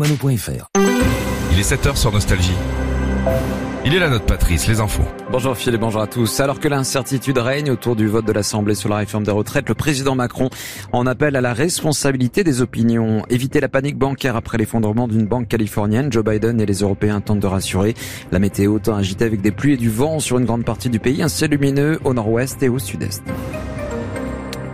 Mano.fr. Il est 7h sur Nostalgie. Il est là notre Patrice, les infos. Bonjour Phil et bonjour à tous. Alors que l'incertitude règne autour du vote de l'Assemblée sur la réforme des retraites, le président Macron en appelle à la responsabilité des opinions. Éviter la panique bancaire après l'effondrement d'une banque californienne, Joe Biden et les Européens tentent de rassurer. La météo tend agitée avec des pluies et du vent sur une grande partie du pays, un ciel lumineux au nord-ouest et au sud-est.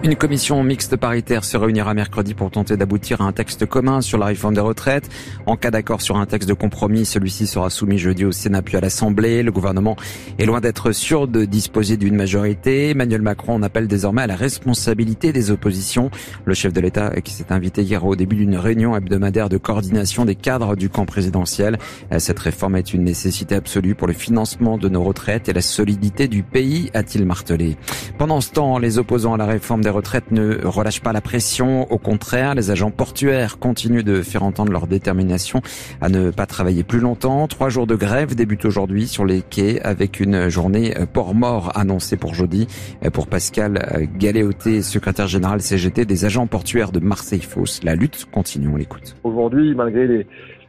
Une commission mixte paritaire se réunira mercredi pour tenter d'aboutir à un texte commun sur la réforme des retraites. En cas d'accord sur un texte de compromis, celui-ci sera soumis jeudi au Sénat puis à l'Assemblée. Le gouvernement est loin d'être sûr de disposer d'une majorité. Emmanuel Macron en appelle désormais à la responsabilité des oppositions. Le chef de l'État, qui s'est invité hier au début d'une réunion hebdomadaire de coordination des cadres du camp présidentiel. Cette réforme est une nécessité absolue pour le financement de nos retraites et la solidité du pays, a-t-il martelé. Pendant ce temps, les opposants à la réforme des retraites ne relâchent pas la pression. Au contraire, les agents portuaires continuent de faire entendre leur détermination à ne pas travailler plus longtemps. 3 jours de grève débutent aujourd'hui sur les quais avec une journée port mort annoncée pour jeudi. Pour Pascal Galéoté, secrétaire général CGT des agents portuaires de Marseille-Fos, la lutte continue, on l'écoute. Aujourd'hui, malgré les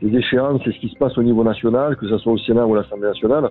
échéances et ce qui se passe au niveau national, que ce soit au Sénat ou à l'Assemblée nationale,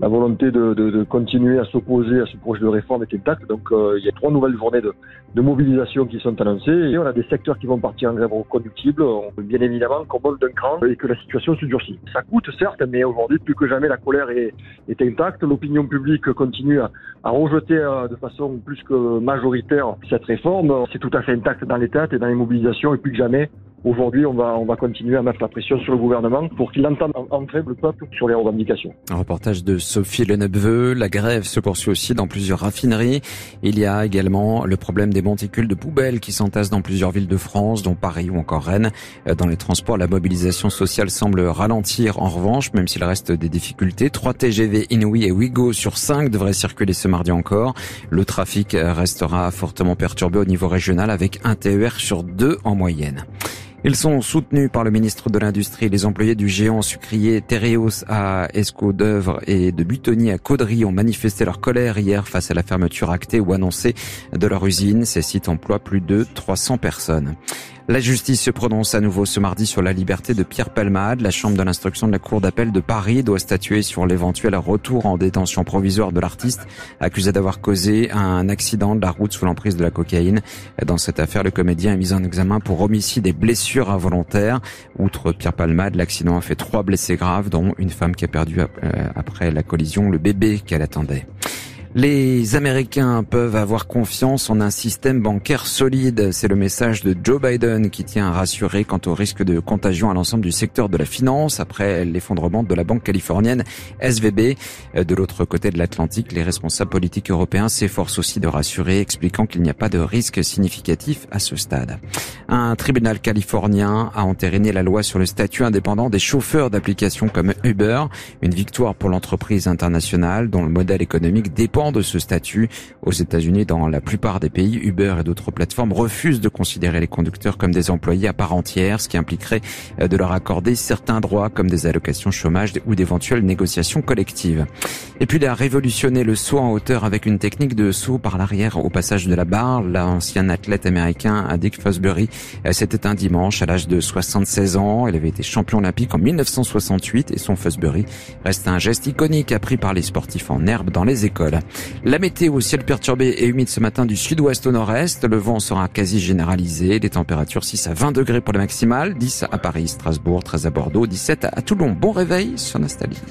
la volonté de continuer à s'opposer à ce projet de réforme est intacte. Donc il y a 3 nouvelles journées de mobilisation qui sont annoncées. Et on a des secteurs qui vont partir en grève reconductible. Bien évidemment qu'on monte d'un cran et que la situation se durcit. Ça coûte certes, mais aujourd'hui plus que jamais la colère est intacte. L'opinion publique continue à rejeter de façon plus que majoritaire cette réforme. C'est tout à fait intact dans les têtes et dans les mobilisations et plus que jamais. Aujourd'hui, on va continuer à mettre la pression sur le gouvernement pour qu'il entende entrer le peuple sur les revendications. Un reportage de Sophie Lenebveu. La grève se poursuit aussi dans plusieurs raffineries. Il y a également le problème des monticules de poubelles qui s'entassent dans plusieurs villes de France, dont Paris ou encore Rennes. Dans les transports, la mobilisation sociale semble ralentir. En revanche, même s'il reste des difficultés, 3 TGV Inouï et Ouigo sur 5 devraient circuler ce mardi encore. Le trafic restera fortement perturbé au niveau régional avec un TER sur 2 en moyenne. Ils sont soutenus par le ministre de l'Industrie. Les employés du géant sucrier Tereos à Escaudœuvre et de Boutonnière à Caudry ont manifesté leur colère hier face à la fermeture actée ou annoncée de leur usine. Ces sites emploient plus de 300 personnes. La justice se prononce à nouveau ce mardi sur la liberté de Pierre Palmade. La chambre de l'instruction de la cour d'appel de Paris doit statuer sur l'éventuel retour en détention provisoire de l'artiste accusé d'avoir causé un accident de la route sous l'emprise de la cocaïne. Dans cette affaire, le comédien est mis en examen pour homicide et blessures involontaires. Outre Pierre Palmade, l'accident a fait 3 blessés graves, dont une femme qui a perdu après la collision le bébé qu'elle attendait. Les Américains peuvent avoir confiance en un système bancaire solide. C'est le message de Joe Biden qui tient à rassurer quant au risque de contagion à l'ensemble du secteur de la finance après l'effondrement de la banque californienne SVB. De l'autre côté de l'Atlantique, les responsables politiques européens s'efforcent aussi de rassurer, expliquant qu'il n'y a pas de risque significatif à ce stade. Un tribunal californien a entériné la loi sur le statut indépendant des chauffeurs d'applications comme Uber. Une victoire pour l'entreprise internationale dont le modèle économique dépend de ce statut. Aux États-Unis, dans la plupart des pays, Uber et d'autres plateformes refusent de considérer les conducteurs comme des employés à part entière, ce qui impliquerait de leur accorder certains droits comme des allocations chômage ou d'éventuelles négociations collectives. Et puis, il a révolutionné le saut en hauteur avec une technique de saut par l'arrière au passage de la barre. L'ancien athlète américain Dick Fosbury s'est éteint dimanche à l'âge de 76 ans. Il avait été champion olympique en 1968 et son Fosbury reste un geste iconique appris par les sportifs en herbe dans les écoles. La météo, ciel perturbé et humide ce matin du sud-ouest au nord-est. Le vent sera quasi généralisé. Les températures 6 à 20 degrés pour les maximales. 10 à Paris, Strasbourg, 13 à Bordeaux, 17 à Toulon. Bon réveil sur Nostalgie.